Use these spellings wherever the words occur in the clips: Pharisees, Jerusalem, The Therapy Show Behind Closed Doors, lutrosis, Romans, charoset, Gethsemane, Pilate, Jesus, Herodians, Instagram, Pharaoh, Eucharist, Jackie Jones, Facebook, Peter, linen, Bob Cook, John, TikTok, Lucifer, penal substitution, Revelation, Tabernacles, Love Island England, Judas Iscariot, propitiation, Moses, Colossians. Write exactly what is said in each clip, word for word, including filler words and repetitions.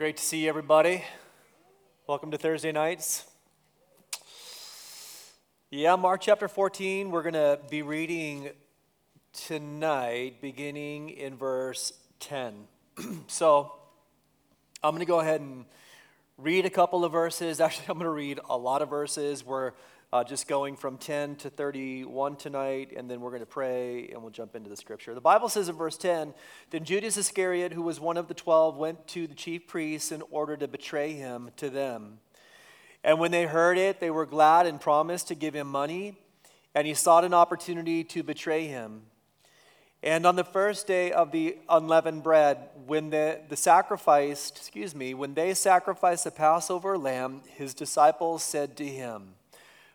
Great to see everybody. Welcome to Thursday nights. Yeah, Mark chapter fourteen, we're going to be reading tonight beginning in verse ten. So I'm going to go ahead and read a couple of verses. Actually, I'm going to read a lot of verses. We're uh, just going from ten to thirty-one tonight, and then we're going to pray, and we'll jump into the scripture. The Bible says in verse ten, "Then Judas Iscariot, who was one of the twelve, went to the chief priests in order to betray him to them. And when they heard it, they were glad and promised to give him money, and he sought an opportunity to betray him. And on the first day of the unleavened bread, when the, the sacrificed, excuse me, when they sacrificed the Passover lamb, his disciples said to him,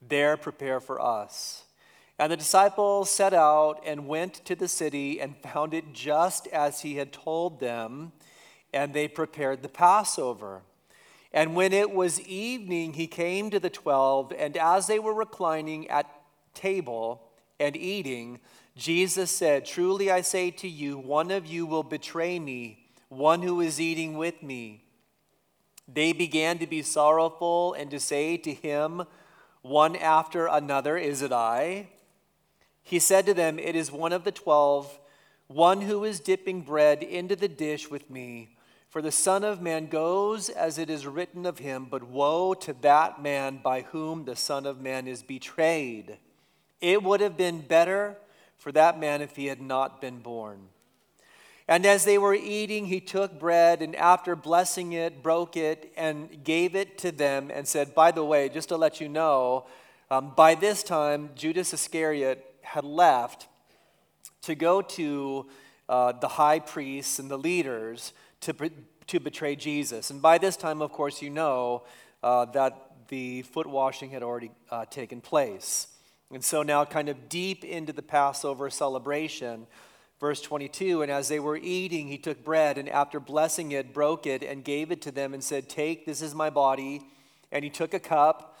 There prepare for us." And the disciples set out and went to the city and found it just as he had told them, and they prepared the Passover. And when it was evening, he came to the twelve, and as they were reclining at table and eating, Jesus said, "Truly I say to you, one of you will betray me, one who is eating with me." They began to be sorrowful and to say to him one after another, "Is it I?" He said to them, "It is one of the twelve, one who is dipping bread into the dish with me. For the Son of Man goes as it is written of him, but woe to that man by whom the Son of Man is betrayed. It would have been better for that man if he had not been born." And as they were eating, he took bread, and after blessing it, broke it, and gave it to them, and said, by the way, just to let you know, um, by this time, Judas Iscariot had left to go to uh, the high priests and the leaders to, to betray Jesus. And by this time, of course, you know uh, that the foot washing had already uh, taken place. And so now kind of deep into the Passover celebration, verse twenty-two, "And as they were eating, he took bread, and after blessing it, broke it, and gave it to them, and said, 'Take, this is my body.' And he took a cup,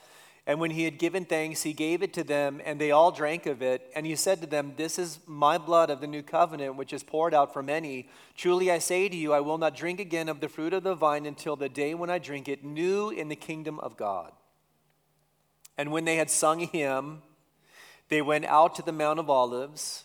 and when he had given thanks, he gave it to them, and they all drank of it. And he said to them, 'This is my blood of the new covenant, which is poured out for many. Truly I say to you, I will not drink again of the fruit of the vine until the day when I drink it new in the kingdom of God.' And when they had sung a hymn, they went out to the Mount of Olives,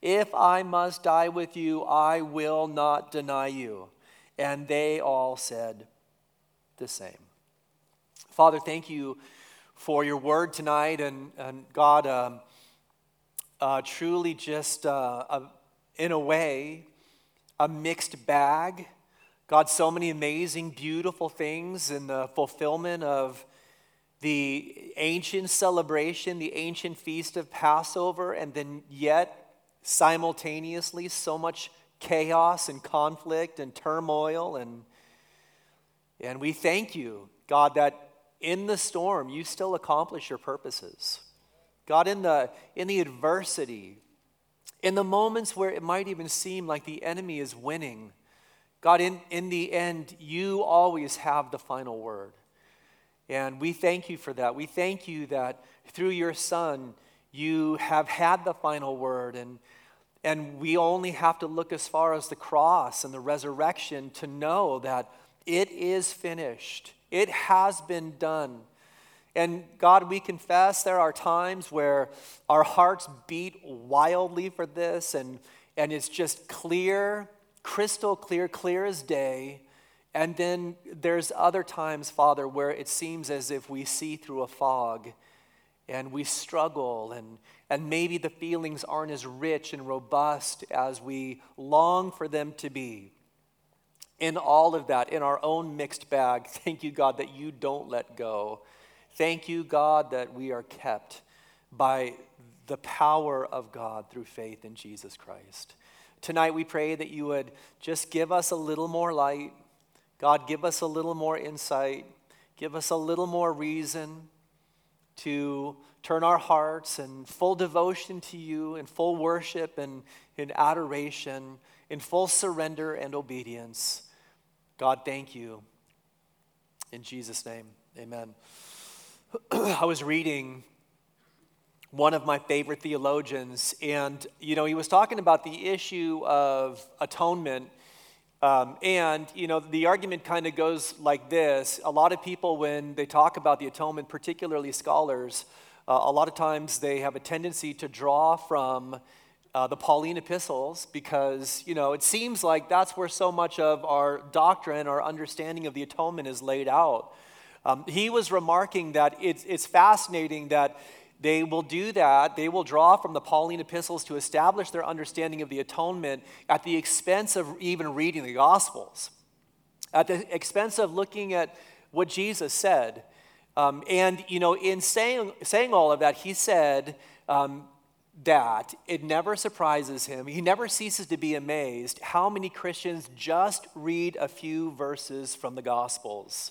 'If I must die with you, I will not deny you.' And they all said the same." Father, thank you for your word tonight. And, and God, um, uh, truly just, uh, a, in a way, a mixed bag. God, so many amazing, beautiful things in the fulfillment of the ancient celebration, the ancient feast of Passover, and then yet simultaneously so much chaos and conflict and turmoil. And, and we thank you, God, that in the storm, you still accomplish your purposes. God, in the, in the adversity, in the moments where it might even seem like the enemy is winning, God, in, in the end, you always have the final word. And we thank you for that. We thank you that through your Son, you have had the final word. And, and we only have to look as far as the cross and the resurrection to know that it is finished. It has been done. And God, we confess there are times where our hearts beat wildly for this. And, and it's just clear, crystal clear, clear as day. And then there's other times, Father, where it seems as if we see through a fog and we struggle, and, and maybe the feelings aren't as rich and robust as we long for them to be. In all of that, in our own mixed bag, thank you, God, that you don't let go. Thank you, God, that we are kept by the power of God through faith in Jesus Christ. Tonight we pray that you would just give us a little more light. God, give us a little more insight. Give us a little more reason to turn our hearts in full devotion to you, in full worship and in adoration, in full surrender and obedience. God, thank you. In Jesus' name, amen. I was reading one of my favorite theologians, and, you know, he was talking about the issue of atonement. Um, and, you know, the argument kind of goes like this. A lot of people, when they talk about the atonement, particularly scholars, uh, a lot of times they have a tendency to draw from uh, the Pauline epistles because, you know, it seems like that's where so much of our doctrine, our understanding of the atonement is laid out. Um, he was remarking that it's, it's fascinating that they will do that. They will draw from the Pauline epistles to establish their understanding of the atonement at the expense of even reading the Gospels, at the expense of looking at what Jesus said. Um, and, you know, in saying saying all of that, he said um, that it never surprises him. He never ceases to be amazed how many Christians just read a few verses from the Gospels.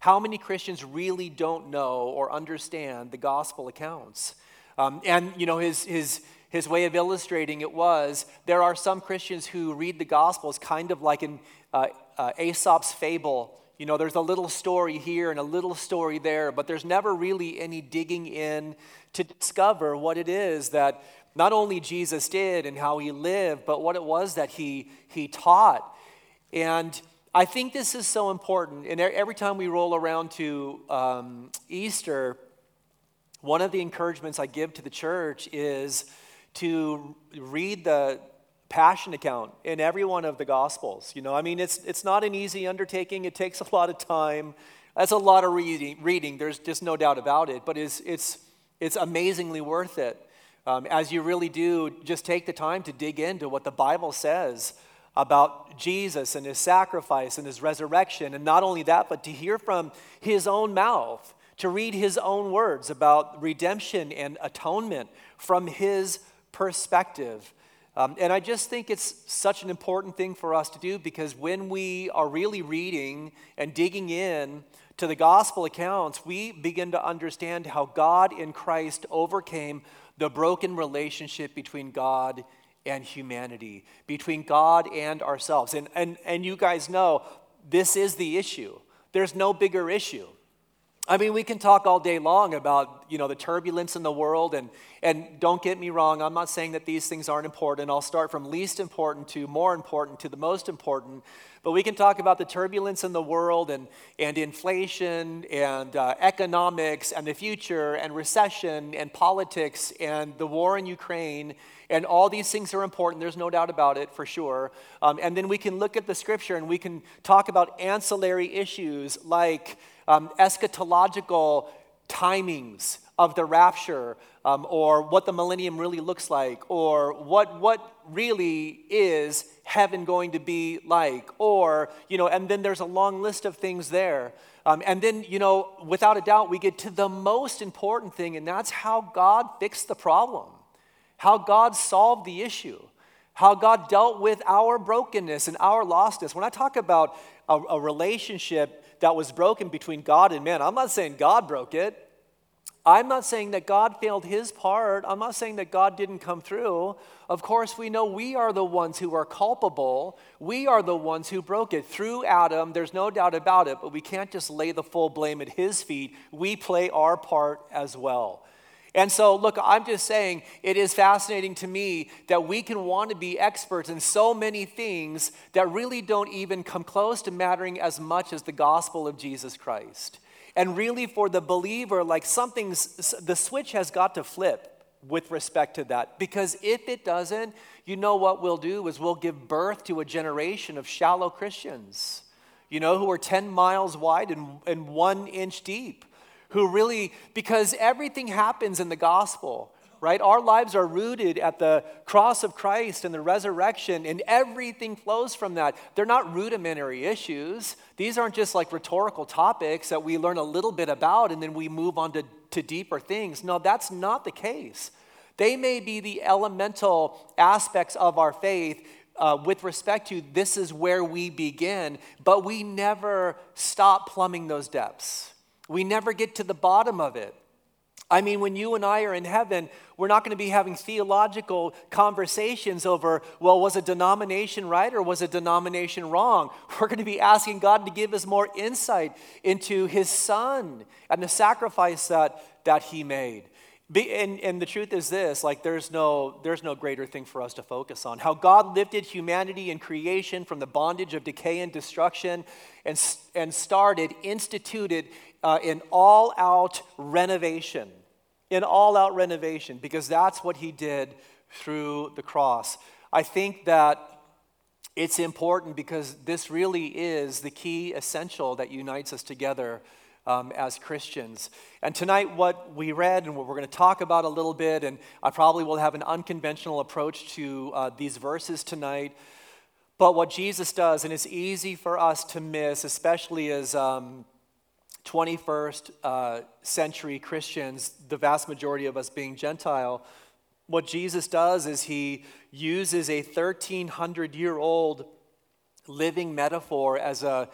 How many Christians really don't know or understand the gospel accounts? Um, and, you know, his his his way of illustrating it was, there are some Christians who read the gospels kind of like an uh, uh, Aesop's fable. You know, there's a little story here and a little story there, but there's never really any digging in to discover what it is that not only Jesus did and how he lived, but what it was that he he taught. And I think this is so important, and every time we roll around to um, Easter, one of the encouragements I give to the church is to read the Passion account in every one of the Gospels. You know, I mean, it's it's not an easy undertaking. It takes a lot of time. That's a lot of reading. Reading, there's just no doubt about it. But it's it's it's amazingly worth it um, as you really do just take the time to dig into what the Bible says about Jesus and his sacrifice and his resurrection. And not only that, but to hear from his own mouth, to read his own words about redemption and atonement from his perspective. Um, and I just think it's such an important thing for us to do, because when we are really reading and digging in to the gospel accounts, we begin to understand how God in Christ overcame the broken relationship between God and and humanity, between God and ourselves. And, and and you guys know, this is the issue. There's no bigger issue. I mean, we can talk all day long about, you know, the turbulence in the world, and, and don't get me wrong, I'm not saying that these things aren't important. I'll start from least important to more important to the most important, but we can talk about the turbulence in the world and, and inflation and uh, economics and the future and recession and politics and the war in Ukraine, and all these things are important. There's no doubt about it, for sure. Um, and then we can look at the scripture and we can talk about ancillary issues like Um, eschatological timings of the rapture, um, or what the millennium really looks like, or what what really is heaven going to be like, or, you know, and then there's a long list of things there. Um, and then, you know, without a doubt, we get to the most important thing, and that's how God fixed the problem, how God solved the issue, how God dealt with our brokenness and our lostness. When I talk about a, a relationship that was broken between God and man, I'm not saying God broke it. I'm not saying that God failed his part. I'm not saying that God didn't come through. Of course, we know we are the ones who are culpable. We are the ones who broke it through Adam. There's no doubt about it, but we can't just lay the full blame at his feet. We play our part as well. And so, look, I'm just saying it is fascinating to me that we can want to be experts in so many things that really don't even come close to mattering as much as the gospel of Jesus Christ. And really for the believer, like something's, the switch has got to flip with respect to that. Because if it doesn't, you know what we'll do is we'll give birth to a generation of shallow Christians you know, who are ten miles wide and, and one inch deep, who really, because everything happens in the gospel, right? Our lives are rooted at the cross of Christ and the resurrection, and everything flows from that. They're not rudimentary issues. These aren't just like rhetorical topics that we learn a little bit about and then we move on to, to deeper things. No, that's not the case. They may be the elemental aspects of our faith uh, with respect to this is where we begin, but we never stop plumbing those depths. We never get to the bottom of it. I mean, when you and I are in heaven, we're not going to be having theological conversations over, well, was a denomination right or was a denomination wrong? We're going to be asking God to give us more insight into his son and the sacrifice that, that he made. Be, and, and the truth is this, like there's no, there's no greater thing for us to focus on. How God lifted humanity and creation from the bondage of decay and destruction and, and started, instituted uh, an all-out renovation. An all-out renovation, because that's what he did through the cross. I think that it's important because this really is the key essential that unites us together Um, as Christians. And tonight what we read and what we're going to talk about a little bit, and I probably will have an unconventional approach to uh, these verses tonight, but what Jesus does, and it's easy for us to miss, especially as um, twenty-first uh, century Christians, the vast majority of us being Gentile, what Jesus does is he uses a thirteen hundred year old living metaphor as a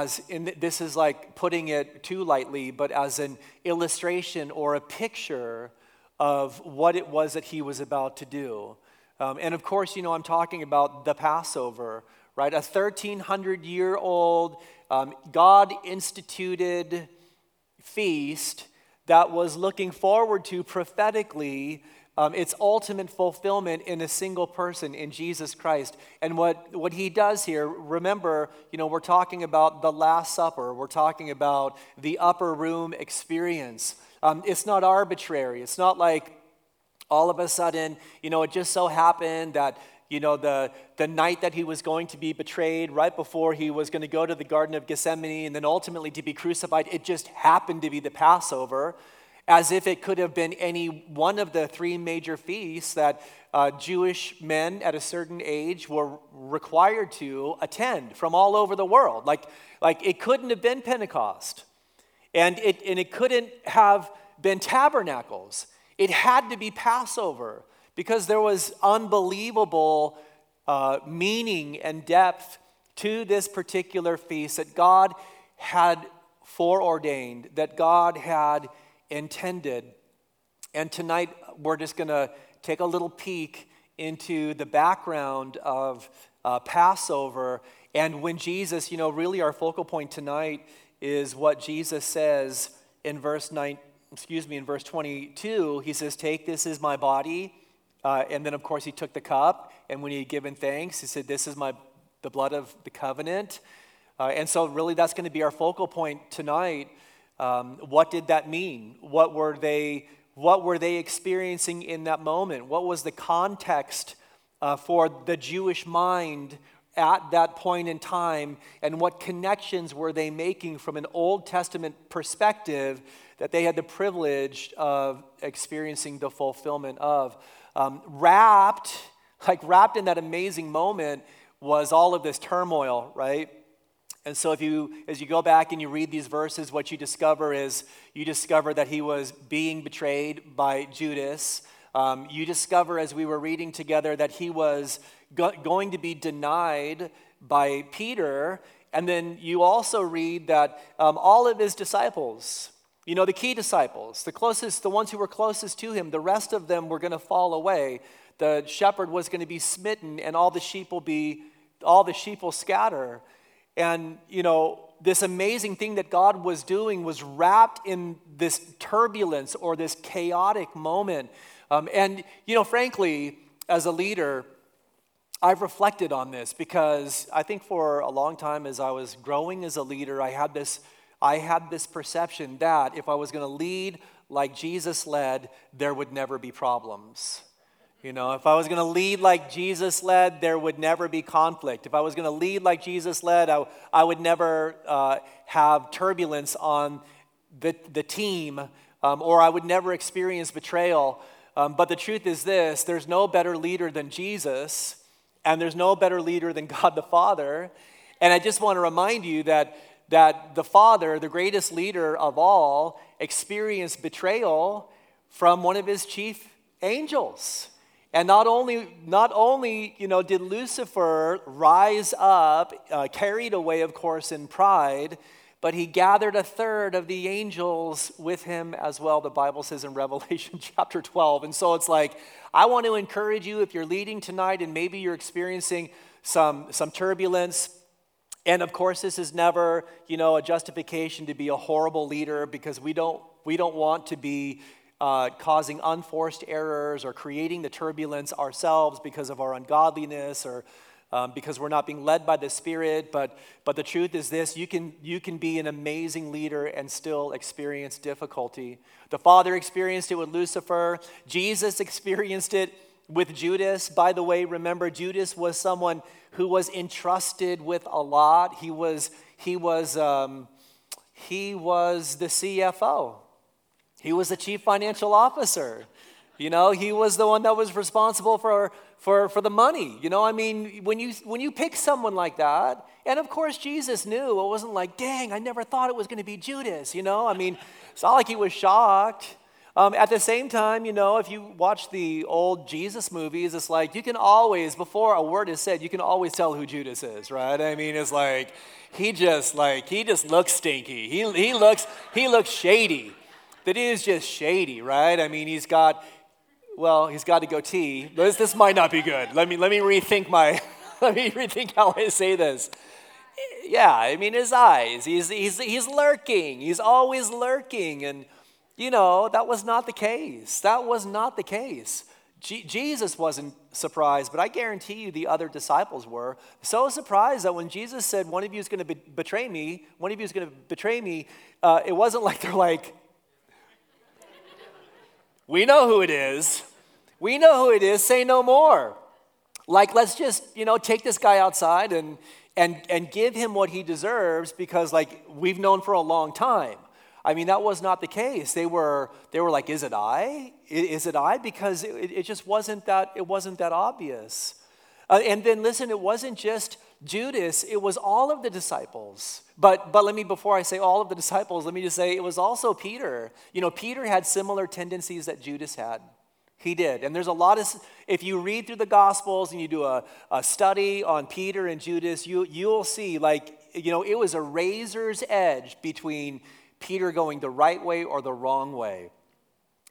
As in, this is like putting it too lightly, but as an illustration or a picture of what it was that he was about to do. Um, and of course, you know, I'm talking about the Passover, right? A thirteen hundred year old um, God-instituted feast that was looking forward to prophetically Um, its ultimate fulfillment in a single person, in Jesus Christ. And what, what he does here, remember, you know, we're talking about the Last Supper. We're talking about the upper room experience. Um, it's not arbitrary. It's not like all of a sudden, you know, it just so happened that, you know, the, the night that he was going to be betrayed, right before he was going to go to the Garden of Gethsemane and then ultimately to be crucified, it just happened to be the Passover, as if it could have been any one of the three major feasts that uh, Jewish men at a certain age were required to attend from all over the world. Like, like it couldn't have been Pentecost, and it, and it couldn't have been Tabernacles. It had to be Passover, because there was unbelievable uh, meaning and depth to this particular feast that God had foreordained, that God had intended. And tonight we're just going to take a little peek into the background of uh, Passover, and when Jesus, you know, really our focal point tonight is what Jesus says in verse nine. Excuse me, in verse twenty-two, he says, "Take this is my body," uh, and then of course he took the cup, and when he had given thanks, he said, "This is my the blood of the covenant," uh, and so really that's going to be our focal point tonight. Um, what did that mean? What were they? What were they experiencing in that moment? What was the context uh, for the Jewish mind at that point in time? And what connections were they making from an Old Testament perspective that they had the privilege of experiencing the fulfillment of? Um, wrapped, like wrapped in that amazing moment, was all of this turmoil, right? And so if you, as you go back and you read these verses, what you discover is, you discover that he was being betrayed by Judas. Um, you discover, as we were reading together, that he was go- going to be denied by Peter. And then you also read that um, all of his disciples, you know, the key disciples, the closest, the ones who were closest to him, the rest of them were going to fall away. The shepherd was going to be smitten, and all the sheep will be, all the sheep will scatter. And, you know, this amazing thing that God was doing was wrapped in this turbulence or this chaotic moment. Um, and, you know, frankly, as a leader, I've reflected on this, because I think for a long time as I was growing as a leader, I had this, I had this perception that if I was going to lead like Jesus led, there would never be problems. You know, if I was going to lead like Jesus led, there would never be conflict. If I was going to lead like Jesus led, I, I would never uh, have turbulence on the, the team, um, or I would never experience betrayal. Um, but the truth is this, there's no better leader than Jesus, and there's no better leader than God the Father. And I just want to remind you that that the Father, the greatest leader of all, experienced betrayal from one of his chief angels. And not only, not only, you know, did Lucifer rise up, uh, carried away, of course, in pride, but he gathered a third of the angels with him as well, the Bible says in Revelation chapter twelve. And so it's like, I want to encourage you, if you're leading tonight and maybe you're experiencing some, some turbulence. And of course, this is never, you know, a justification to be a horrible leader, because we don't we don't want to be uh, causing unforced errors or creating the turbulence ourselves because of our ungodliness, or um, because we're not being led by the Spirit. But but the truth is this: you can you can be an amazing leader and still experience difficulty. The Father experienced it with Lucifer. Jesus experienced it with Judas. By the way, remember, Judas was someone who was entrusted with a lot. He was he was um, he was the C F O. He was the chief financial officer. You know, he was the one that was responsible for for for the money. You know, I mean, when you when you pick someone like that, and of course Jesus knew. It wasn't like, dang, I never thought it was going to be Judas. You know, I mean, it's not like he was shocked. Um, at the same time, you know, if you watch the old Jesus movies, it's like you can always, before a word is said, you can always tell who Judas is, right? I mean, it's like he just like he just looks stinky. He he looks he looks shady. That is just shady, right? I mean, he's got well, he's got a goatee. This this might not be good. Let me let me rethink my let me rethink how I say this. Yeah, I mean, his eyes. He's he's he's lurking. He's always lurking. And you know, that was not the case. That was not the case. Je- Jesus wasn't surprised, but I guarantee you the other disciples were so surprised that when Jesus said, one of you is going to be- betray me, one of you is going to betray me, uh, it wasn't like they're like, we know who it is. We know who it is. Say no more. Like, let's just, you know, take this guy outside and and and give him what he deserves, because, like, we've known for a long time. I mean, that was not the case. They were they were like, is it I? Is it I? Because it, it just wasn't that it wasn't that obvious. Uh, and then listen, it wasn't just Judas, it was all of the disciples. But but let me, before I say all of the disciples, let me just say it was also Peter. You know, Peter had similar tendencies that Judas had. He did. And there's a lot of, if you read through the Gospels and you do a, a study on Peter and Judas, you you'll see, like, you know, it was a razor's edge between Peter going the right way or the wrong way.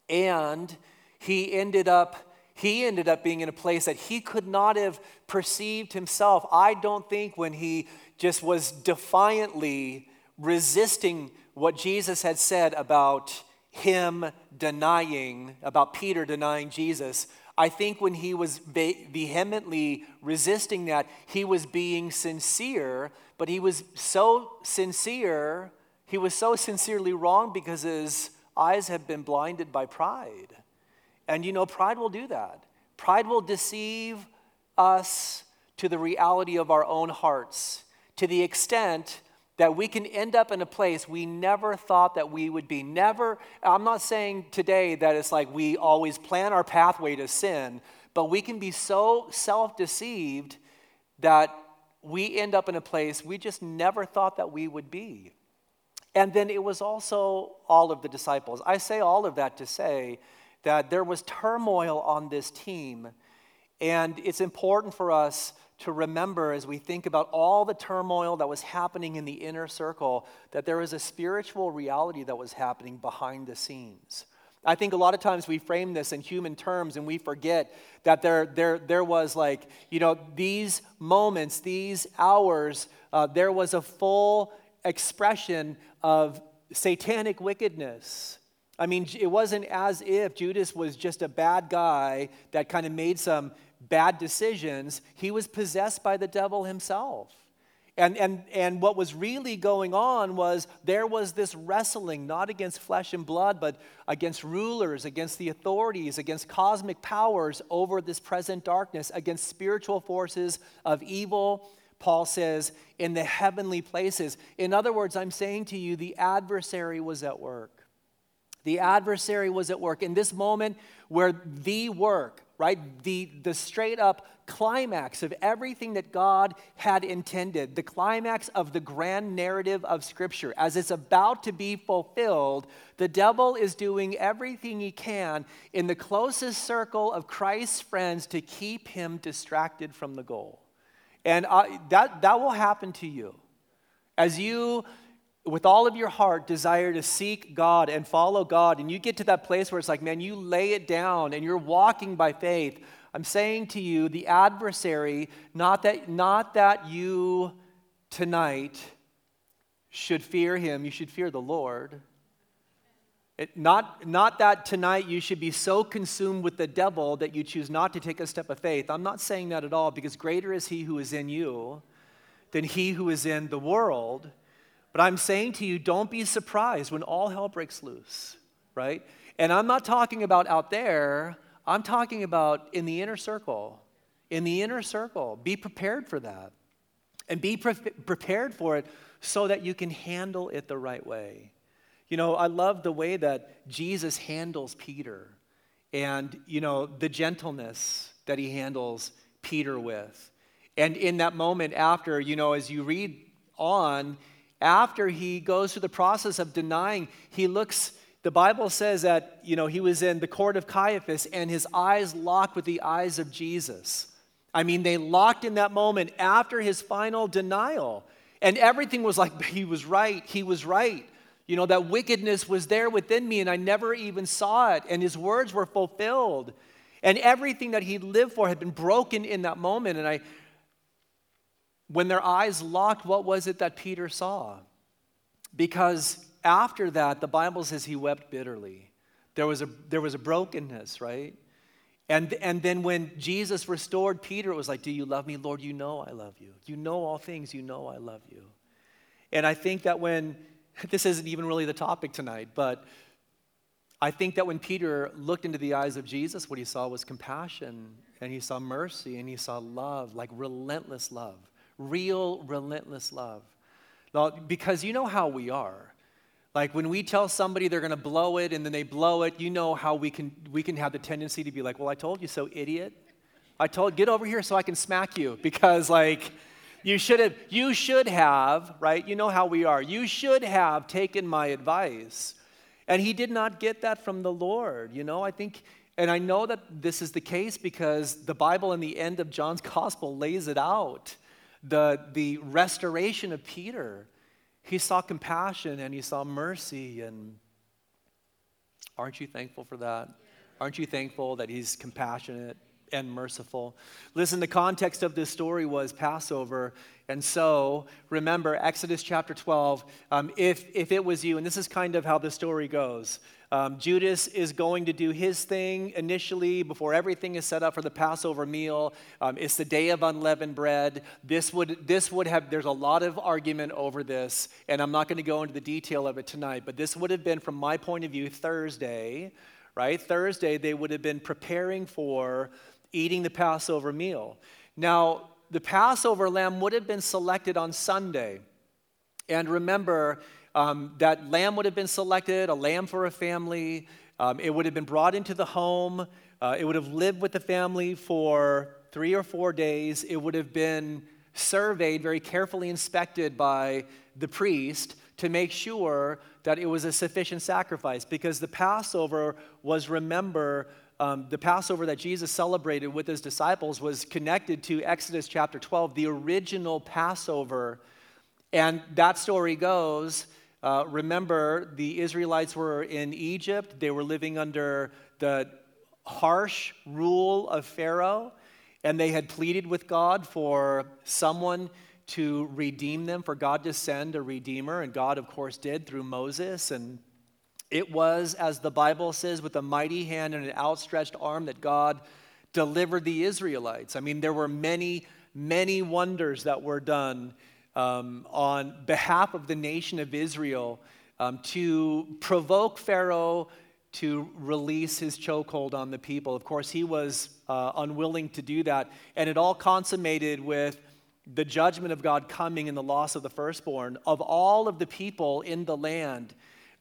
And he ended up he ended up being in a place that he could not have perceived himself. I don't think, when he just was defiantly resisting what Jesus had said about him denying, about Peter denying Jesus, I think when he was vehemently resisting that, he was being sincere, but he was so sincere He was so sincerely wrong because his eyes have been blinded by pride. And you know, pride will do that. Pride will deceive us to the reality of our own hearts, to the extent that we can end up in a place we never thought that we would be. Never, I'm not saying today that it's like we always plan our pathway to sin, but we can be so self-deceived that we end up in a place we just never thought that we would be. And then it was also all of the disciples. I say all of that to say that there was turmoil on this team. And it's important for us to remember, as we think about all the turmoil that was happening in the inner circle, that there is a spiritual reality that was happening behind the scenes. I think a lot of times we frame this in human terms and we forget that there there there was, like, you know, these moments, these hours, uh, there was a full expression of satanic wickedness. I mean, it wasn't as if Judas was just a bad guy that kind of made some bad decisions. He was possessed by the devil himself. And, and, and what was really going on was there was this wrestling, not against flesh and blood, but against rulers, against the authorities, against cosmic powers over this present darkness, against spiritual forces of evil, Paul says, in the heavenly places. In other words, I'm saying to you, the adversary was at work. The adversary was at work. In this moment where the work, right, the, the straight up climax of everything that God had intended, the climax of the grand narrative of Scripture, as it's about to be fulfilled, the devil is doing everything he can in the closest circle of Christ's friends to keep him distracted from the goal. And I, that, that will happen to you. As you, with all of your heart, desire to seek God and follow God, and you get to that place where it's like, man, you lay it down and you're walking by faith, I'm saying to you, the adversary, not that, not that you tonight should fear him, you should fear the Lord. It, not, not that tonight you should be so consumed with the devil that you choose not to take a step of faith. I'm not saying that at all, because greater is he who is in you than he who is in the world. But I'm saying to you, don't be surprised when all hell breaks loose, right? And I'm not talking about out there. I'm talking about in the inner circle. In the inner circle, be prepared for that. And be pre- prepared for it so that you can handle it the right way. You know, I love the way that Jesus handles Peter and, you know, the gentleness that he handles Peter with. And in that moment after, you know, as you read on, after he goes through the process of denying, he looks, the Bible says that, you know, he was in the court of Caiaphas and his eyes locked with the eyes of Jesus. I mean, they locked in that moment after his final denial. And everything was like, he was right, he was right. You know, that wickedness was there within me and I never even saw it. And his words were fulfilled. And everything that he lived for had been broken in that moment. And I, when their eyes locked, what was it that Peter saw? Because after that, the Bible says he wept bitterly. There was a, there was a brokenness, right? And, and then when Jesus restored Peter, it was like, do you love me? Lord, you know I love you. You know all things. You know I love you. And I think that when... This isn't even really the topic tonight, but I think that when Peter looked into the eyes of Jesus, what he saw was compassion, and he saw mercy, and he saw love, like relentless love, real relentless love. Now, because you know how we are. Like when we tell somebody they're going to blow it, and then they blow it, you know how we can we can have the tendency to be like, well, I told you so, idiot. I told, get over here so I can smack you, because like... You should have, you should have, right? You know how we are. You should have taken my advice. And he did not get that from the Lord, you know? I think, and I know that this is the case because the Bible in the end of John's gospel lays it out. The, the restoration of Peter. He saw compassion and he saw mercy, and aren't you thankful for that? Aren't you thankful that he's compassionate and merciful? Listen, the context of this story was Passover, and so remember Exodus chapter twelve. Um, if if it was you, and this is kind of how the story goes. Um, Judas is going to do his thing initially before everything is set up for the Passover meal. Um, it's the day of unleavened bread. This would this would have, there's a lot of argument over this, and I'm not going to go into the detail of it tonight. But this would have been, from my point of view, Thursday, right? Thursday they would have been preparing for eating the Passover meal. Now, the Passover lamb would have been selected on Sunday. And remember, um, that lamb would have been selected, a lamb for a family. Um, it would have been brought into the home. Uh, it would have lived with the family for three or four days. It would have been surveyed, very carefully inspected by the priest to make sure that it was a sufficient sacrifice, because the Passover was, remember, Um, the Passover that Jesus celebrated with his disciples was connected to Exodus chapter twelve, the original Passover. And that story goes, uh, remember, the Israelites were in Egypt. They were living under the harsh rule of Pharaoh, and they had pleaded with God for someone to redeem them, for God to send a redeemer. And God, of course, did through Moses. And it was, as the Bible says, with a mighty hand and an outstretched arm that God delivered the Israelites. I mean, there were many, many wonders that were done um, on behalf of the nation of Israel um, to provoke Pharaoh to release his chokehold on the people. Of course, he was uh, unwilling to do that, and it all consummated with the judgment of God coming and the loss of the firstborn of all of the people in the land,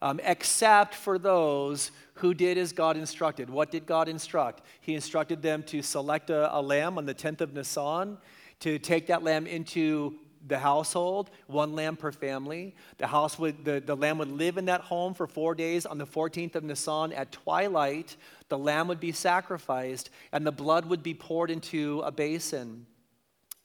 um, except for those who did as God instructed. What did God instruct? He instructed them to select a, a lamb on the tenth of Nisan, to take that lamb into the household, one lamb per family. The house would, the, the lamb would live in that home for four days. On the fourteenth of Nisan at twilight, the lamb would be sacrificed, and the blood would be poured into a basin.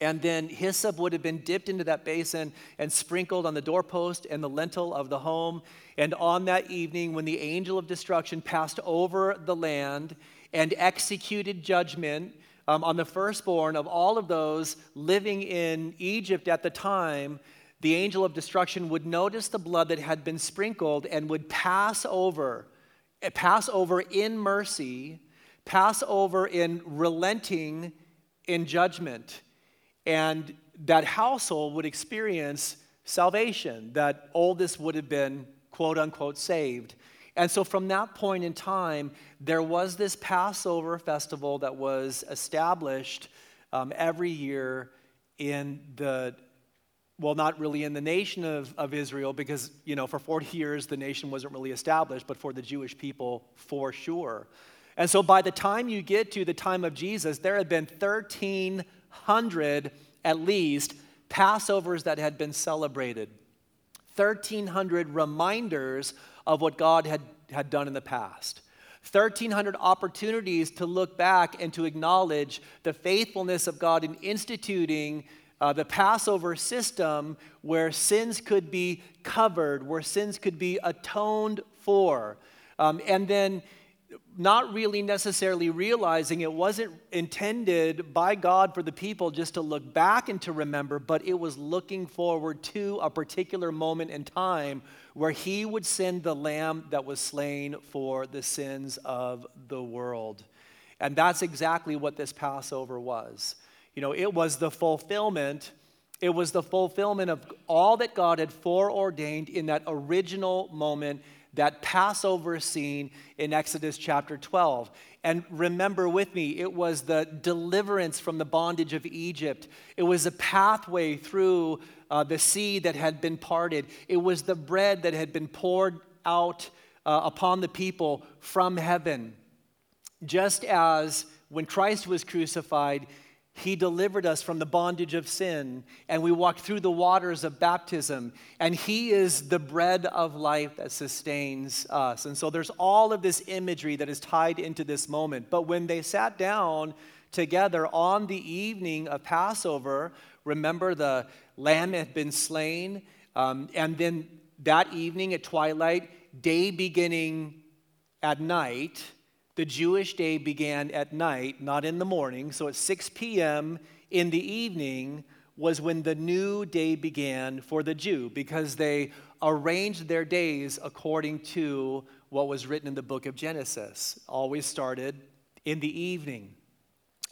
And then hyssop would have been dipped into that basin and sprinkled on the doorpost and the lintel of the home. And on that evening, when the angel of destruction passed over the land and executed judgment um, on the firstborn of all of those living in Egypt at the time, the angel of destruction would notice the blood that had been sprinkled and would pass over, pass over in mercy, pass over in relenting in judgment. And that household would experience salvation, that oldest would have been, quote unquote, saved. And so from that point in time, there was this Passover festival that was established um, every year in the, well, not really in the nation of, of Israel, because, you know, for forty years, the nation wasn't really established, but for the Jewish people, for sure. And so by the time you get to the time of Jesus, there had been thirteen hundred at least Passovers that had been celebrated, thirteen hundred reminders of what God had, had done in the past, thirteen hundred opportunities to look back and to acknowledge the faithfulness of God in instituting uh, the Passover system, where sins could be covered, where sins could be atoned for, um, and then not really necessarily realizing it wasn't intended by God for the people just to look back and to remember, but it was looking forward to a particular moment in time where he would send the lamb that was slain for the sins of the world. And that's exactly what this Passover was. You know, it was the fulfillment, it was the fulfillment of all that God had foreordained in that original moment, that Passover scene in Exodus chapter twelve. And remember with me, it was the deliverance from the bondage of Egypt. It was a pathway through uh, the sea that had been parted. It was the bread that had been poured out uh, upon the people from heaven. Just as when Christ was crucified, he delivered us from the bondage of sin, and we walked through the waters of baptism, and he is the bread of life that sustains us. And so there's all of this imagery that is tied into this moment. But when they sat down together on the evening of Passover, remember, the lamb had been slain, um, and then that evening at twilight, day beginning at night, the Jewish day began at night, not in the morning. So at six p.m. in the evening was when the new day began for the Jew, because they arranged their days according to what was written in the book of Genesis. Always started in the evening.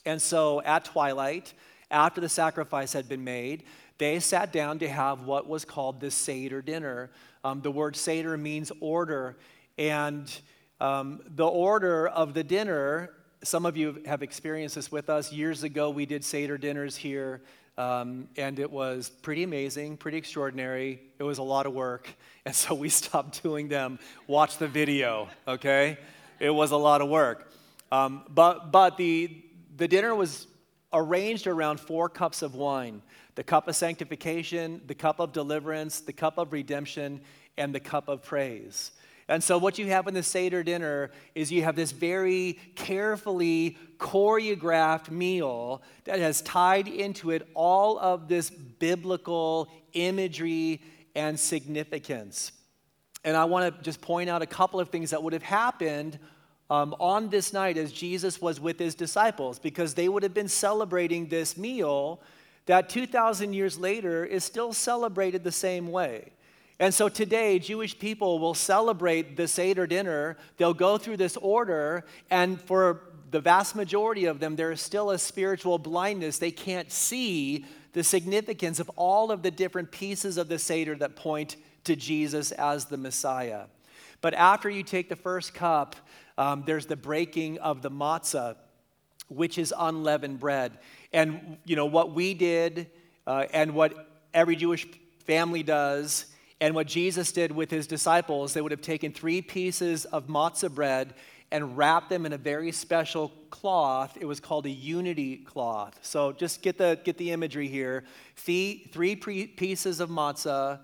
And so at twilight, after the sacrifice had been made, they sat down to have what was called the Seder dinner. Um, the word Seder means order, and Um, the order of the dinner, some of you have experienced this with us. Years ago, we did Seder dinners here, um, and it was pretty amazing, pretty extraordinary. It was a lot of work, and so we stopped doing them. Watch the video, okay? It was a lot of work. Um, but but the, the dinner was arranged around four cups of wine: the cup of sanctification, the cup of deliverance, the cup of redemption, and the cup of praise. And so what you have in the Seder dinner is you have this very carefully choreographed meal that has tied into it all of this biblical imagery and significance. And I want to just point out a couple of things that would have happened um, on this night as Jesus was with his disciples, because they would have been celebrating this meal that two thousand years later is still celebrated the same way. And so today, Jewish people will celebrate the Seder dinner. They'll go through this order, and for the vast majority of them, there is still a spiritual blindness. They can't see the significance of all of the different pieces of the Seder that point to Jesus as the Messiah. But after you take the first cup, um, there's the breaking of the matzah, which is unleavened bread. And, you know, what we did uh, and what every Jewish family does and what Jesus did with his disciples, they would have taken three pieces of matzah bread and wrap them in a very special cloth. It was called a unity cloth. So just get the get the imagery here. Three, three pre- pieces of matzah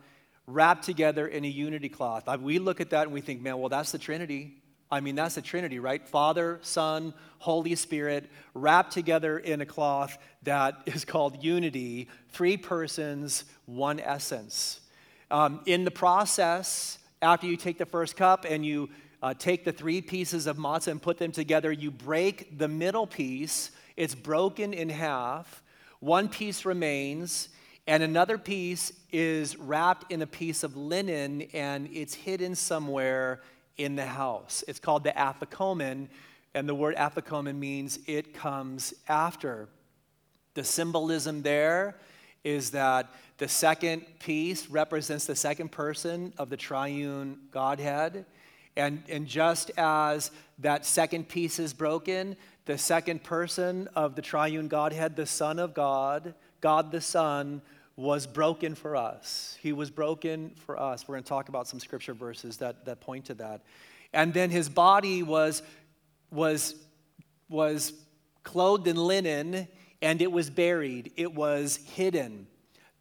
wrapped together in a unity cloth. I, we look at that and we think, man, well, that's the Trinity. I mean, that's the Trinity, right? Father, Son, Holy Spirit, wrapped together in a cloth that is called unity. Three persons, one essence. Um, in the process, after you take the first cup and you Uh, take the three pieces of matzah and put them together. You break the middle piece. It's broken in half. One piece remains, and another piece is wrapped in a piece of linen, and it's hidden somewhere in the house. It's called the afikoman, and the word afikoman means it comes after. The symbolism there is that the second piece represents the second person of the triune Godhead. And, and just as that second piece is broken, the second person of the triune Godhead, the Son of God, God the Son, was broken for us. He was broken for us. We're going to talk about some scripture verses that, that point to that. And then his body was, was, was clothed in linen, and it was buried. It was hidden.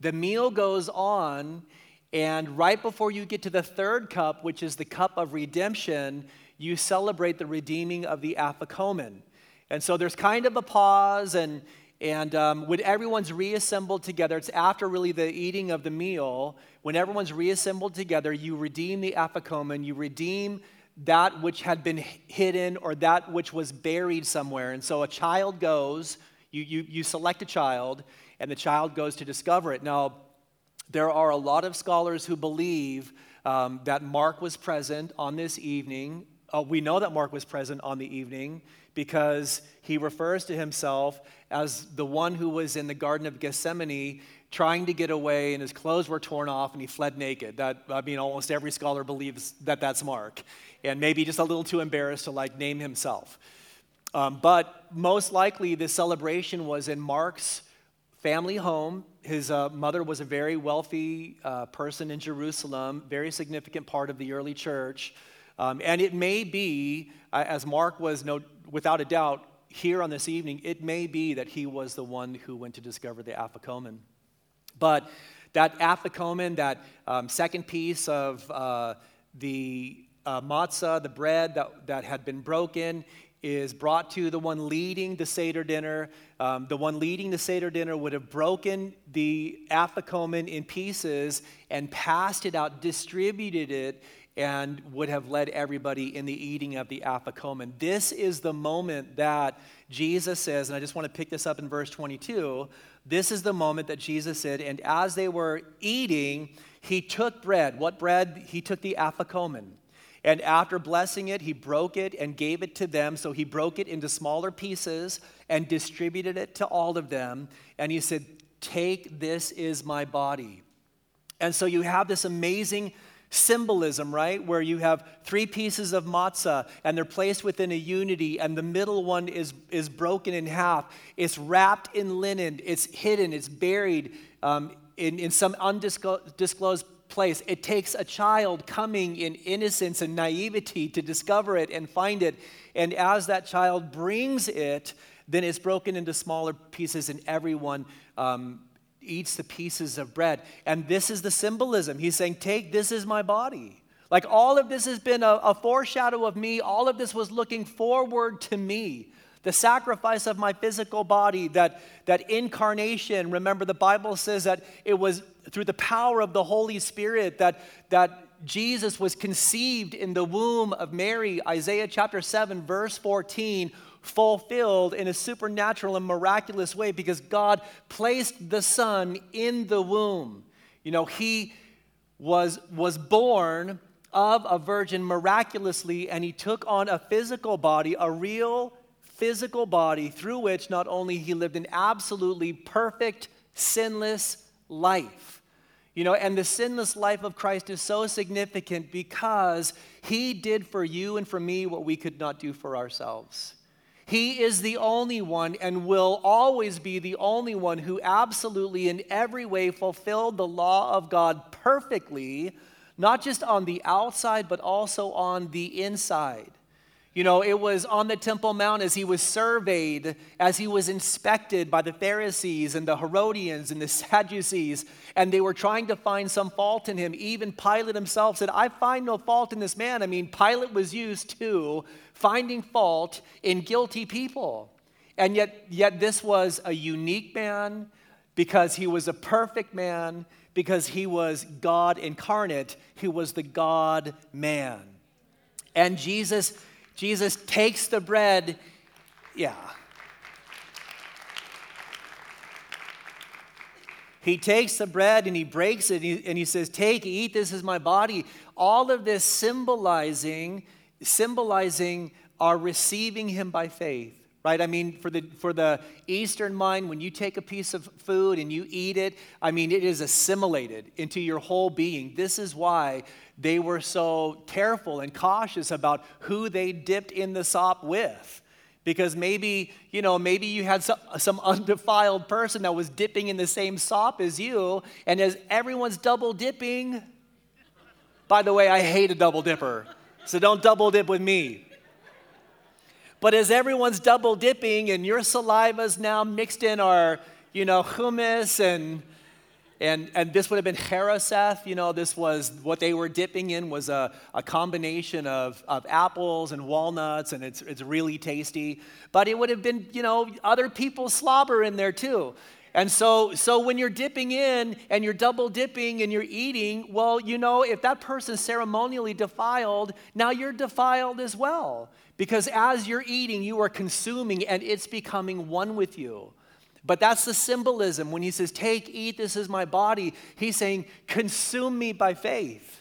The meal goes on. And right before you get to the third cup, which is the cup of redemption, you celebrate the redeeming of the afikoman. And so there's kind of a pause, and and um, when everyone's reassembled together, it's after really the eating of the meal, when everyone's reassembled together, you redeem the afikoman, you redeem that which had been hidden or that which was buried somewhere. And so a child goes, you you you select a child, and the child goes to discover it. Now, there are a lot of scholars who believe um, that Mark was present on this evening. Uh, we know that Mark was present on the evening because he refers to himself as the one who was in the Garden of Gethsemane trying to get away, and his clothes were torn off and he fled naked. That, I mean, almost every scholar believes that that's Mark, and maybe just a little too embarrassed to like name himself. Um, but most likely this celebration was in Mark's family home. His uh, mother was a very wealthy uh, person in Jerusalem, very significant part of the early church. Um, and it may be, uh, as Mark was no, without a doubt here on this evening, it may be that he was the one who went to discover the afikoman. But that afikoman, that um, second piece of uh, the uh, matzah, the bread that, that had been broken, is brought to the one leading the Seder dinner. Um, the one leading the Seder dinner would have broken the afikoman in pieces and passed it out, distributed it, and would have led everybody in the eating of the afikoman. This is the moment that Jesus says, and I just want to pick this up in verse twenty-two, this is the moment that Jesus said, and as they were eating, he took bread. What bread? He took the afikoman. And after blessing it, he broke it and gave it to them. So he broke it into smaller pieces and distributed it to all of them. And he said, take, this is my body. And so you have this amazing symbolism, right? Where you have three pieces of matzah and they're placed within a unity, and the middle one is, is broken in half. It's wrapped in linen. It's hidden. It's buried um, in, in some undisclosed place. It takes a child coming in innocence and naivety to discover it and find it. And as that child brings it, then it's broken into smaller pieces, and everyone um, eats the pieces of bread. And this is the symbolism. He's saying, take, this is my body. Like, all of this has been a, a foreshadow of me. All of this was looking forward to me. The sacrifice of my physical body, that, that incarnation. Remember, the Bible says that it was through the power of the Holy Spirit that, that Jesus was conceived in the womb of Mary. Isaiah chapter seven, verse fourteen, fulfilled in a supernatural and miraculous way because God placed the Son in the womb. You know, he was, was born of a virgin miraculously, and he took on a physical body, a real physical body, through which not only he lived an absolutely perfect sinless life. You know, and the sinless life of Christ is so significant because he did for you and for me what we could not do for ourselves. He is the only one and will always be the only one who absolutely in every way fulfilled the law of God perfectly, not just on the outside, but also on the inside. You know, it was on the Temple Mount as he was surveyed, as he was inspected by the Pharisees and the Herodians and the Sadducees, and they were trying to find some fault in him. Even Pilate himself said, I find no fault in this man. I mean, Pilate was used to finding fault in guilty people. And yet, yet this was a unique man because he was a perfect man, because he was God incarnate. He was the God-man. And Jesus... Jesus takes the bread, yeah. He takes the bread and he breaks it and he, and he says, take, eat, this is my body. All of this symbolizing, symbolizing our receiving him by faith, right? I mean, for the, for the Eastern mind, when you take a piece of food and you eat it, I mean, it is assimilated into your whole being. This is why they were so careful and cautious about who they dipped in the sop with. Because maybe, you know, maybe you had some, some undefiled person that was dipping in the same sop as you, and as everyone's double dipping, by the way, I hate a double dipper, so don't double dip with me. But as everyone's double dipping and your saliva's now mixed in our, you know, hummus and And and this would have been charoset, you know, this was, what they were dipping in was a, a combination of, of apples and walnuts, and it's it's really tasty. But it would have been, you know, other people's slobber in there too. And so so when you're dipping in and you're double dipping and you're eating, well, you know, if that person's ceremonially defiled, now you're defiled as well. Because as you're eating, you are consuming and it's becoming one with you. But that's the symbolism. When he says, take, eat, this is my body, he's saying, consume me by faith.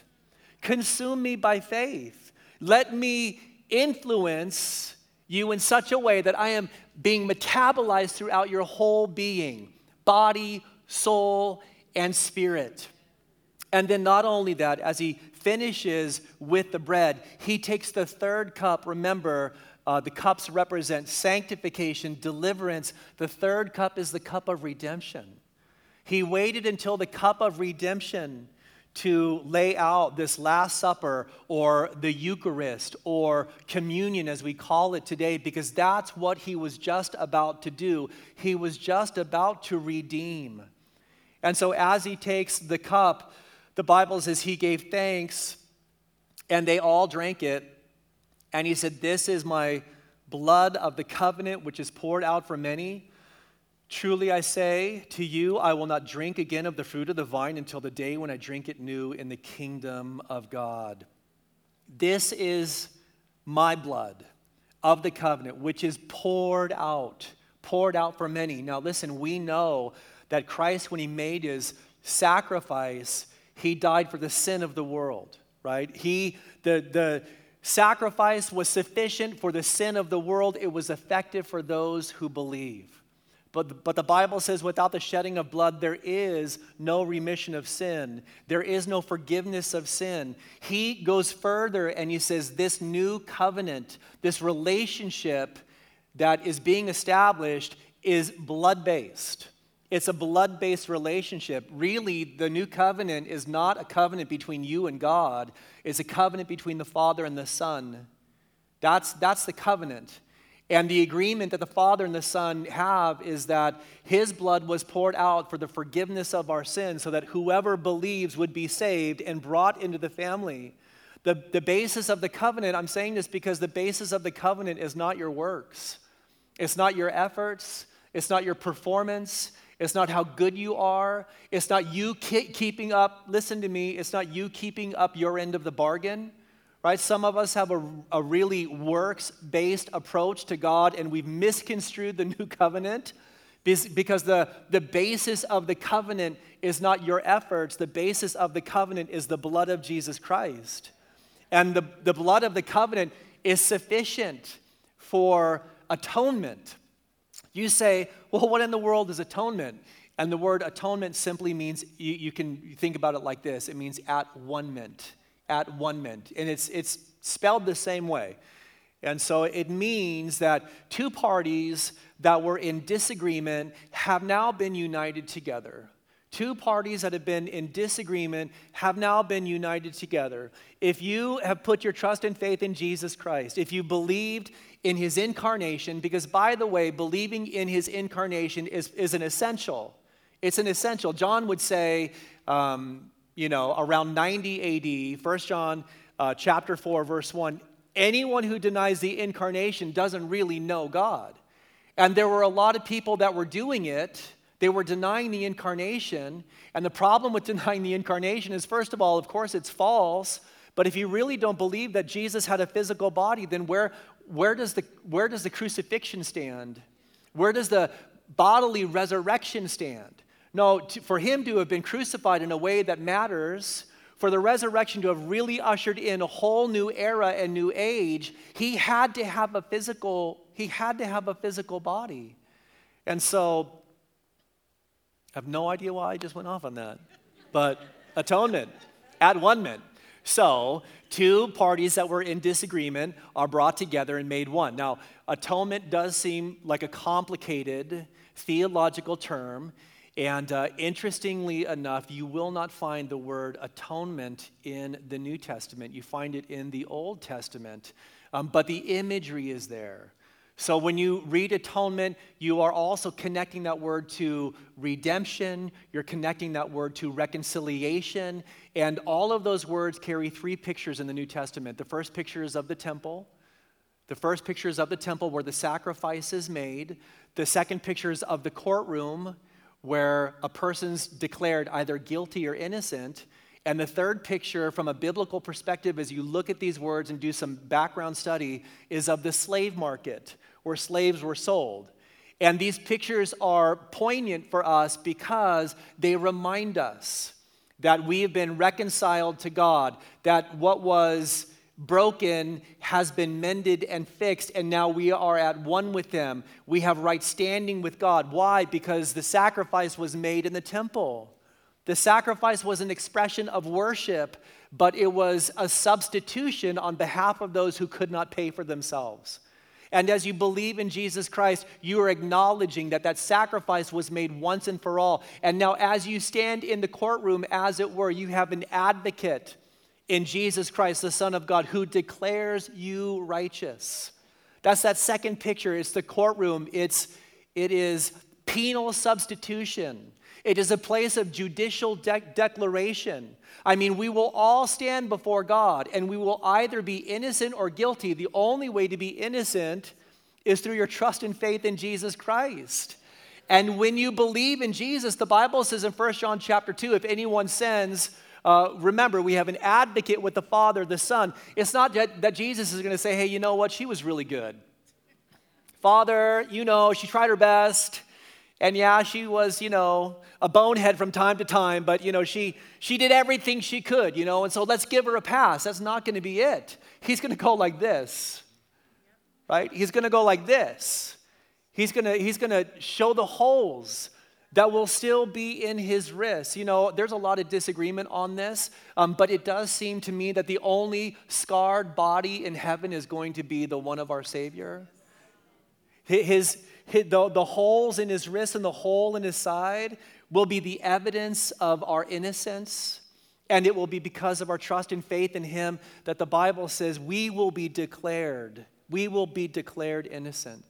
Consume me by faith. Let me influence you in such a way that I am being metabolized throughout your whole being, body, soul, and spirit. And then not only that, as he finishes with the bread, he takes the third cup, remember, Uh, the cups represent sanctification, deliverance. The third cup is the cup of redemption. He waited until the cup of redemption to lay out this Last Supper or the Eucharist or communion as we call it today, because that's what he was just about to do. He was just about to redeem. And so as he takes the cup, the Bible says he gave thanks and they all drank it. And he said, this is my blood of the covenant, which is poured out for many. Truly I say to you, I will not drink again of the fruit of the vine until the day when I drink it new in the kingdom of God. This is my blood of the covenant, which is poured out, poured out for many. Now listen, we know that Christ, when he made his sacrifice, he died for the sin of the world, right? He, the, the, Sacrifice was sufficient for the sin of the world. It was effective for those who believe. But, but the Bible says without the shedding of blood, there is no remission of sin. There is no forgiveness of sin. He goes further and he says this new covenant, this relationship that is being established is blood-based. It's a blood-based relationship. Really, the new covenant is not a covenant between you and God. It's a covenant between the Father and the Son. That's, that's the covenant. And the agreement that the Father and the Son have is that his blood was poured out for the forgiveness of our sins so that whoever believes would be saved and brought into the family. The, the basis of the covenant, I'm saying this because the basis of the covenant is not your works. It's not your efforts. It's not your performance. It's not how good you are. It's not you ki- keeping up, listen to me, it's not you keeping up your end of the bargain, right? Some of us have a, a really works-based approach to God, and we've misconstrued the new covenant because the, the basis of the covenant is not your efforts. The basis of the covenant is the blood of Jesus Christ. And the, the blood of the covenant is sufficient for atonement. You say, well, what in the world is atonement? And the word atonement simply means, you, you can think about it like this, it means at one-ment, at one-ment. And it's it's spelled the same way. And so it means that two parties that were in disagreement have now been united together. Two parties that have been in disagreement have now been united together. If you have put your trust and faith in Jesus Christ, if you believed in his incarnation, because by the way, believing in his incarnation is, is an essential. It's an essential. John would say, um, you know, around ninety A D, First John uh, chapter four, verse one, anyone who denies the incarnation doesn't really know God. And there were a lot of people that were doing it. They were denying the incarnation, and the problem with denying the incarnation is, first of all, of course, it's false, but if you really don't believe that Jesus had a physical body, then where where does the where does the crucifixion stand? Where does the bodily resurrection stand? No, to, for him to have been crucified in a way that matters, for the resurrection to have really ushered in a whole new era and new age, he had to have a physical, he had to have a physical body. And so I have no idea why I just went off on that, but atonement, at one-ment. So two parties that were in disagreement are brought together and made one. Now, atonement does seem like a complicated theological term, and uh, interestingly enough, you will not find the word atonement in the New Testament. You find it in the Old Testament, um, but the imagery is there. So when you read atonement, you are also connecting that word to redemption. You're connecting that word to reconciliation. And all of those words carry three pictures in the New Testament. The first picture is of the temple. The first picture is of the temple where the sacrifice is made. The second picture is of the courtroom where a person's declared either guilty or innocent. And the third picture from a biblical perspective, as you look at these words and do some background study, is of the slave market where slaves were sold. And these pictures are poignant for us because they remind us that we have been reconciled to God, that what was broken has been mended and fixed, and now we are at one with them. We have right standing with God. Why? Because the sacrifice was made in the temple. The sacrifice was an expression of worship, but it was a substitution on behalf of those who could not pay for themselves. And as you believe in Jesus Christ, you are acknowledging that that sacrifice was made once and for all. And now as you stand in the courtroom, as it were, you have an advocate in Jesus Christ, the Son of God, who declares you righteous. That's that second picture. It's the courtroom. It's, it is penal substitution. It is a place of judicial de- declaration. I mean, we will all stand before God, and we will either be innocent or guilty. The only way to be innocent is through your trust and faith in Jesus Christ. And when you believe in Jesus, the Bible says in First John chapter two, if anyone sins, uh, remember, we have an advocate with the Father, the Son. It's not that, that Jesus is going to say, hey, you know what? She was really good. Father, you know, she tried her best. And yeah, she was, you know, a bonehead from time to time, but, you know, she she did everything she could, you know, and so let's give her a pass. That's not going to be it. He's going to go like this, right? He's going to go like this. He's going to he's going to show the holes that will still be in his wrists. You know, there's a lot of disagreement on this, um, but it does seem to me that the only scarred body in heaven is going to be the one of our Savior. His... The, the holes in his wrist and the hole in his side will be the evidence of our innocence, and it will be because of our trust and faith in him that the Bible says we will be declared, we will be declared innocent.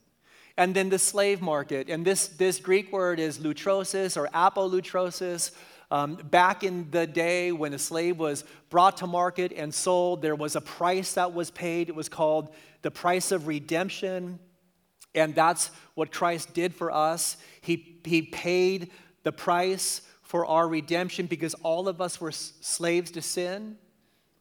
And then the slave market, and this, this Greek word is lutrosis or apolutrosis. Um, back in the day when a slave was brought to market and sold, there was a price that was paid. It was called the price of redemption. And that's what Christ did for us. He, he paid the price for our redemption because all of us were s- slaves to sin.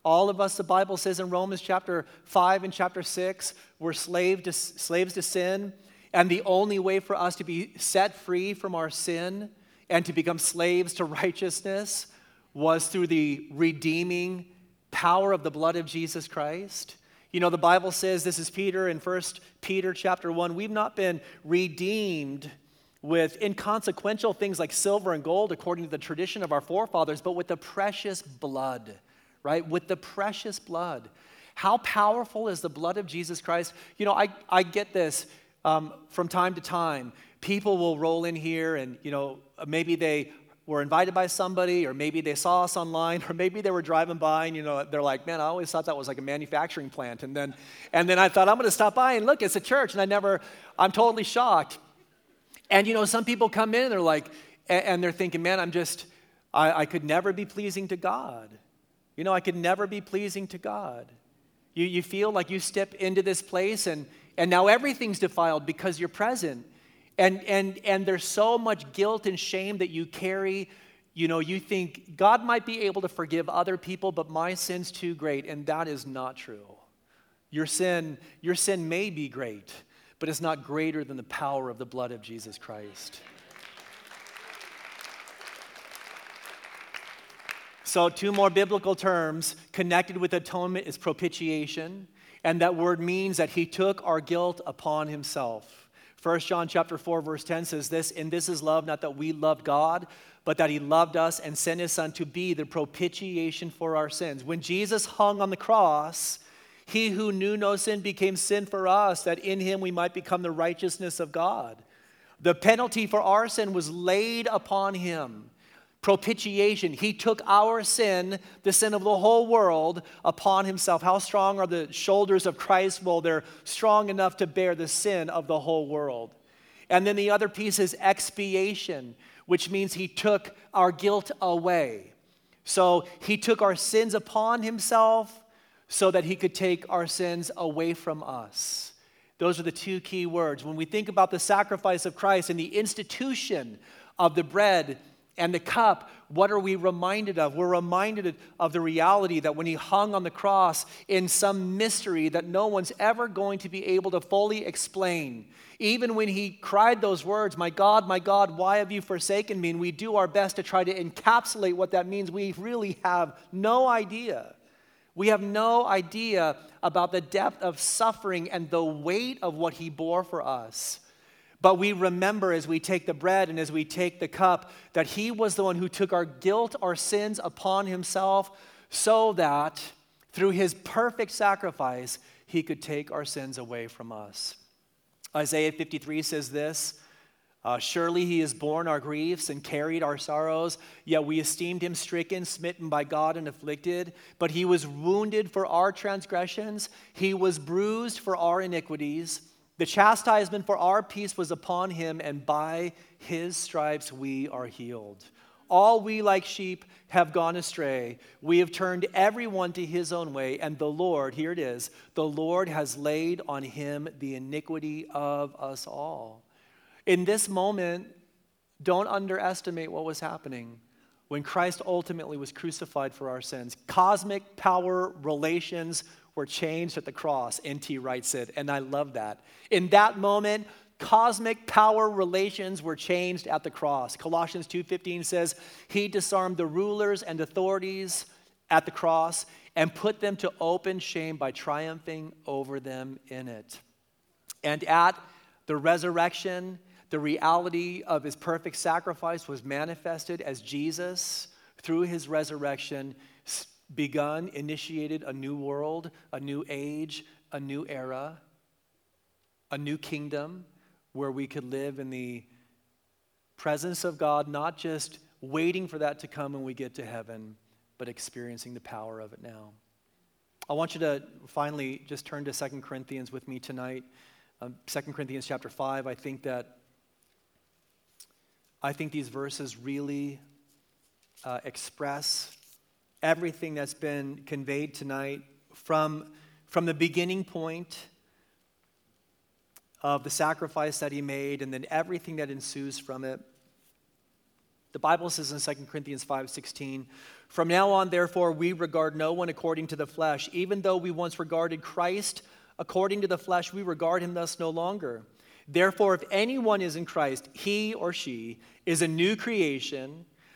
All of us, the Bible says in Romans chapter five and chapter six, were slave to, slaves to sin. And the only way for us to be set free from our sin and to become slaves to righteousness was through the redeeming power of the blood of Jesus Christ. You know, the Bible says, this is Peter in First Peter chapter one, we've not been redeemed with inconsequential things like silver and gold according to the tradition of our forefathers, but with the precious blood, right? With the precious blood. How powerful is the blood of Jesus Christ? You know, I, I get this um, from time to time. People will roll in here and, you know, maybe they were invited by somebody, or maybe they saw us online, or maybe they were driving by and, you know, they're like, man, I always thought that was like a manufacturing plant. And then and then I thought, I'm going to stop by and look, it's a church. And I never, I'm totally shocked. And, you know, some people come in and they're like, and they're thinking, man, I'm just, I, I could never be pleasing to God. You know, I could never be pleasing to God. You you feel like you step into this place and, and now everything's defiled because you're present. And and and there's so much guilt and shame that you carry. You know, you think God might be able to forgive other people, but my sin's too great, and that is not true. Your sin, your sin may be great, but it's not greater than the power of the blood of Jesus Christ. So two more biblical terms connected with atonement is propitiation, and that word means that he took our guilt upon himself. First John chapter four, verse ten says this, and this is love, not that we loved God, but that he loved us and sent his son to be the propitiation for our sins. When Jesus hung on the cross, he who knew no sin became sin for us, that in him we might become the righteousness of God. The penalty for our sin was laid upon him. Propitiation. He took our sin, the sin of the whole world, upon himself. How strong are the shoulders of Christ? Well, they're strong enough to bear the sin of the whole world. And then the other piece is expiation, which means he took our guilt away. So he took our sins upon himself so that he could take our sins away from us. Those are the two key words. When we think about the sacrifice of Christ and the institution of the bread and the cup, what are we reminded of? We're reminded of the reality that when he hung on the cross in some mystery that no one's ever going to be able to fully explain, even when he cried those words, my God, my God, why have you forsaken me? And we do our best to try to encapsulate what that means. We really have no idea. We have no idea about the depth of suffering and the weight of what he bore for us. But we remember as we take the bread and as we take the cup that he was the one who took our guilt, our sins upon himself so that through his perfect sacrifice, he could take our sins away from us. Isaiah fifty-three says this, uh, surely he has borne our griefs and carried our sorrows, yet we esteemed him stricken, smitten by God and afflicted. But he was wounded for our transgressions, he was bruised for our iniquities. The chastisement for our peace was upon him, and by his stripes we are healed. All we like sheep have gone astray. We have turned everyone to his own way, and the Lord, here it is, the Lord has laid on him the iniquity of us all. In this moment, don't underestimate what was happening when Christ ultimately was crucified for our sins. Cosmic power relations were changed at the cross, N T writes it, and I love that. In that moment, cosmic power relations were changed at the cross. Colossians two fifteen says, he disarmed the rulers and authorities at the cross and put them to open shame by triumphing over them in it. And at the resurrection, the reality of his perfect sacrifice was manifested as Jesus, through his resurrection, begun, initiated a new world, a new age, a new era, a new kingdom where we could live in the presence of God, not just waiting for that to come when we get to heaven, but experiencing the power of it now. I want you to finally just turn to Second Corinthians with me tonight. Um, Second Corinthians chapter five, I think that, I think these verses really uh, express everything that's been conveyed tonight from, from the beginning point of the sacrifice that he made and then everything that ensues from it. The Bible says in Second Corinthians five sixteen, from now on, therefore, we regard no one according to the flesh. Even though we once regarded Christ according to the flesh, we regard him thus no longer. Therefore, if anyone is in Christ, he or she is a new creation.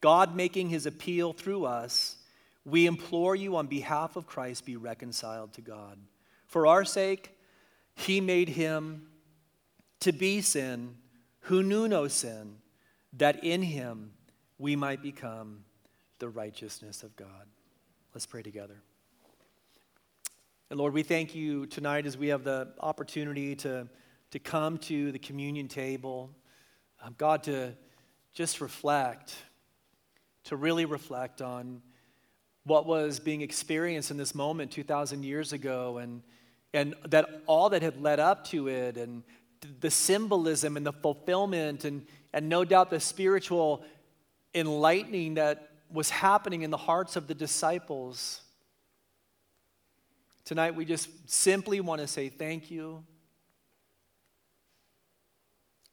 God making his appeal through us. We implore you on behalf of Christ, be reconciled to God. For our sake, he made him to be sin, who knew no sin, that in him we might become the righteousness of God. Let's pray together. And Lord, we thank you tonight as we have the opportunity to, to come to the communion table. Um, God, to just reflect, to really reflect on what was being experienced in this moment two thousand years ago, and and that all that had led up to it, and the symbolism and the fulfillment, and and no doubt the spiritual enlightening that was happening in the hearts of the disciples. Tonight we just simply want to say thank you.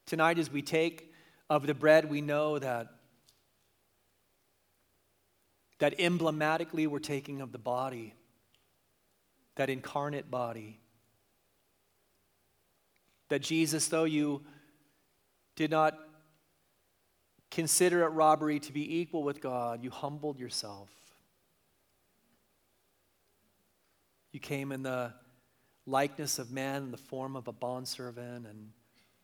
Tonight as we take of the bread, we know that that emblematically we're taking of the body, that incarnate body. That Jesus, though you did not consider it robbery to be equal with God, you humbled yourself. You came in the likeness of man, in the form of a bondservant, and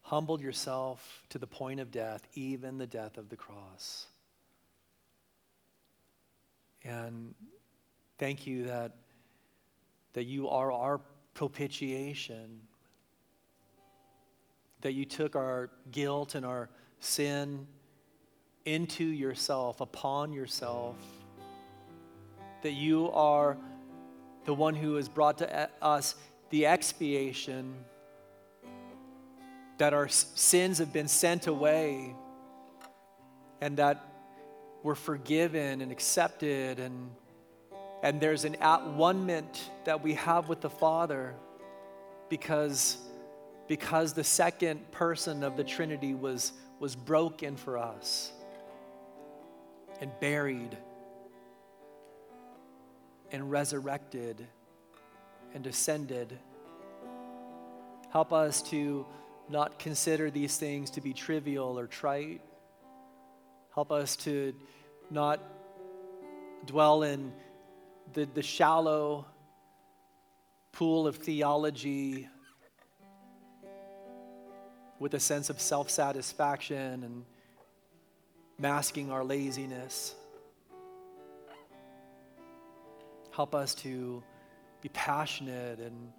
humbled yourself to the point of death, even the death of the cross. And thank you that, that you are our propitiation, that you took our guilt and our sin into yourself, upon yourself, that you are the one who has brought to us the expiation, that our sins have been sent away, and that we're forgiven and accepted, and and there's an at-one-ment that we have with the Father because, because the second person of the Trinity was, was broken for us and buried and resurrected and ascended. Help us to not consider these things to be trivial or trite. Help us to not dwell in the, the shallow pool of theology with a sense of self-satisfaction and masking our laziness. Help us to be passionate and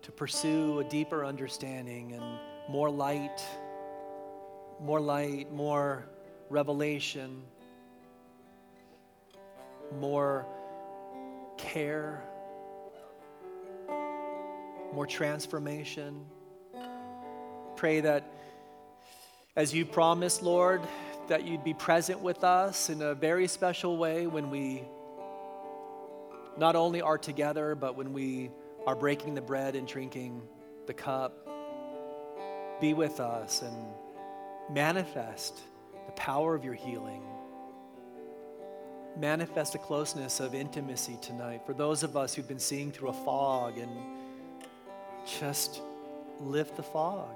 to pursue a deeper understanding and more light, more light, more revelation, more care, more transformation. Pray that as you promised, Lord, that you'd be present with us in a very special way when we not only are together, but when we are breaking the bread and drinking the cup. Be with us and manifest the power of your healing. Manifest a closeness of intimacy tonight for those of us who've been seeing through a fog, and just lift the fog.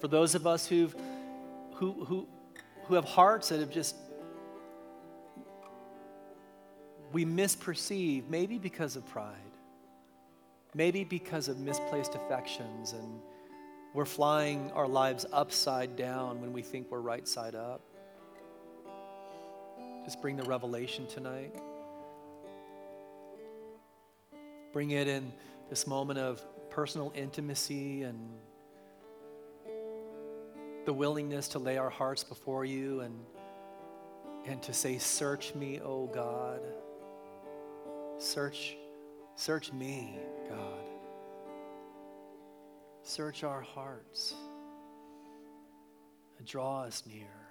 For those of us who've who who who have hearts that have just we misperceive, maybe because of pride, maybe because of misplaced affections, and we're flying our lives upside down when we think we're right side up. Just bring the revelation tonight. Bring it in this moment of personal intimacy and the willingness to lay our hearts before you and, and to say, search me, O God. Search, search me, God. Search our hearts and draw us near.